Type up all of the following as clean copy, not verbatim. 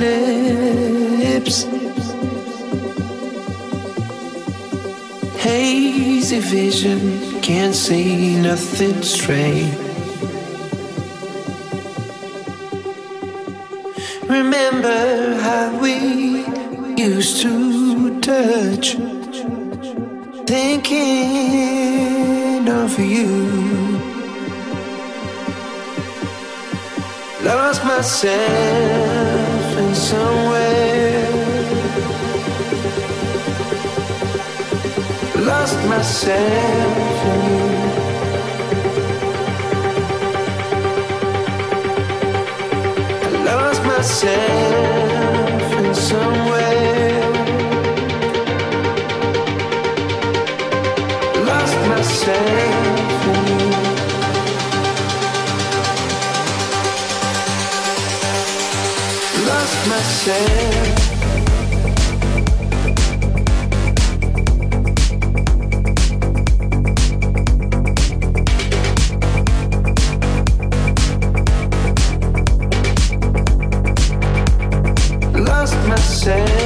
lips, hazy vision, can't see nothing straight. Remember how we used to touch, thinking of you. Lost myself in somewhere. Lost myself in you. I lost myself in somewhere. Lost myself in you. Lost myself. Lost myself.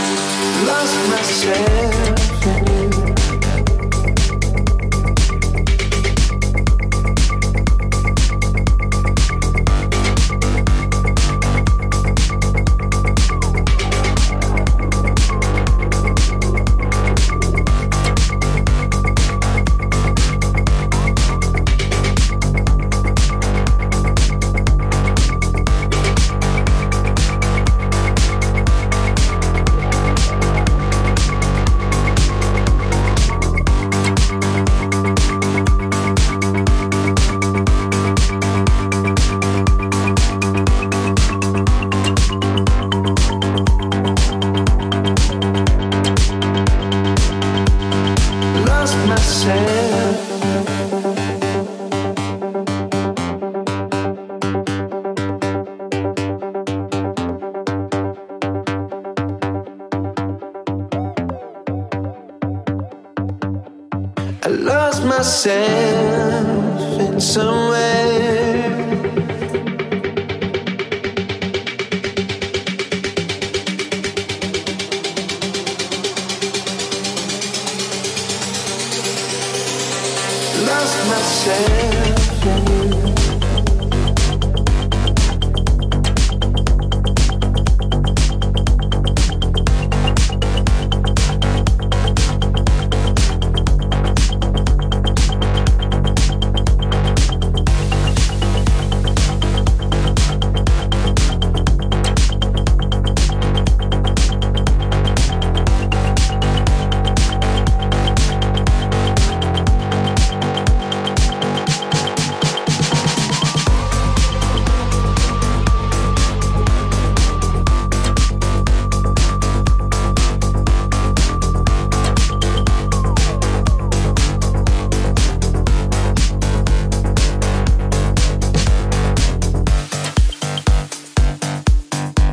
I lost myself in somewhere.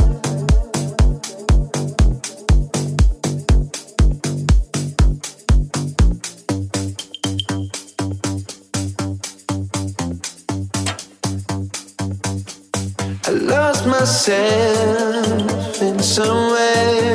Lost myself in you. Lost myself. I lost myself in some way.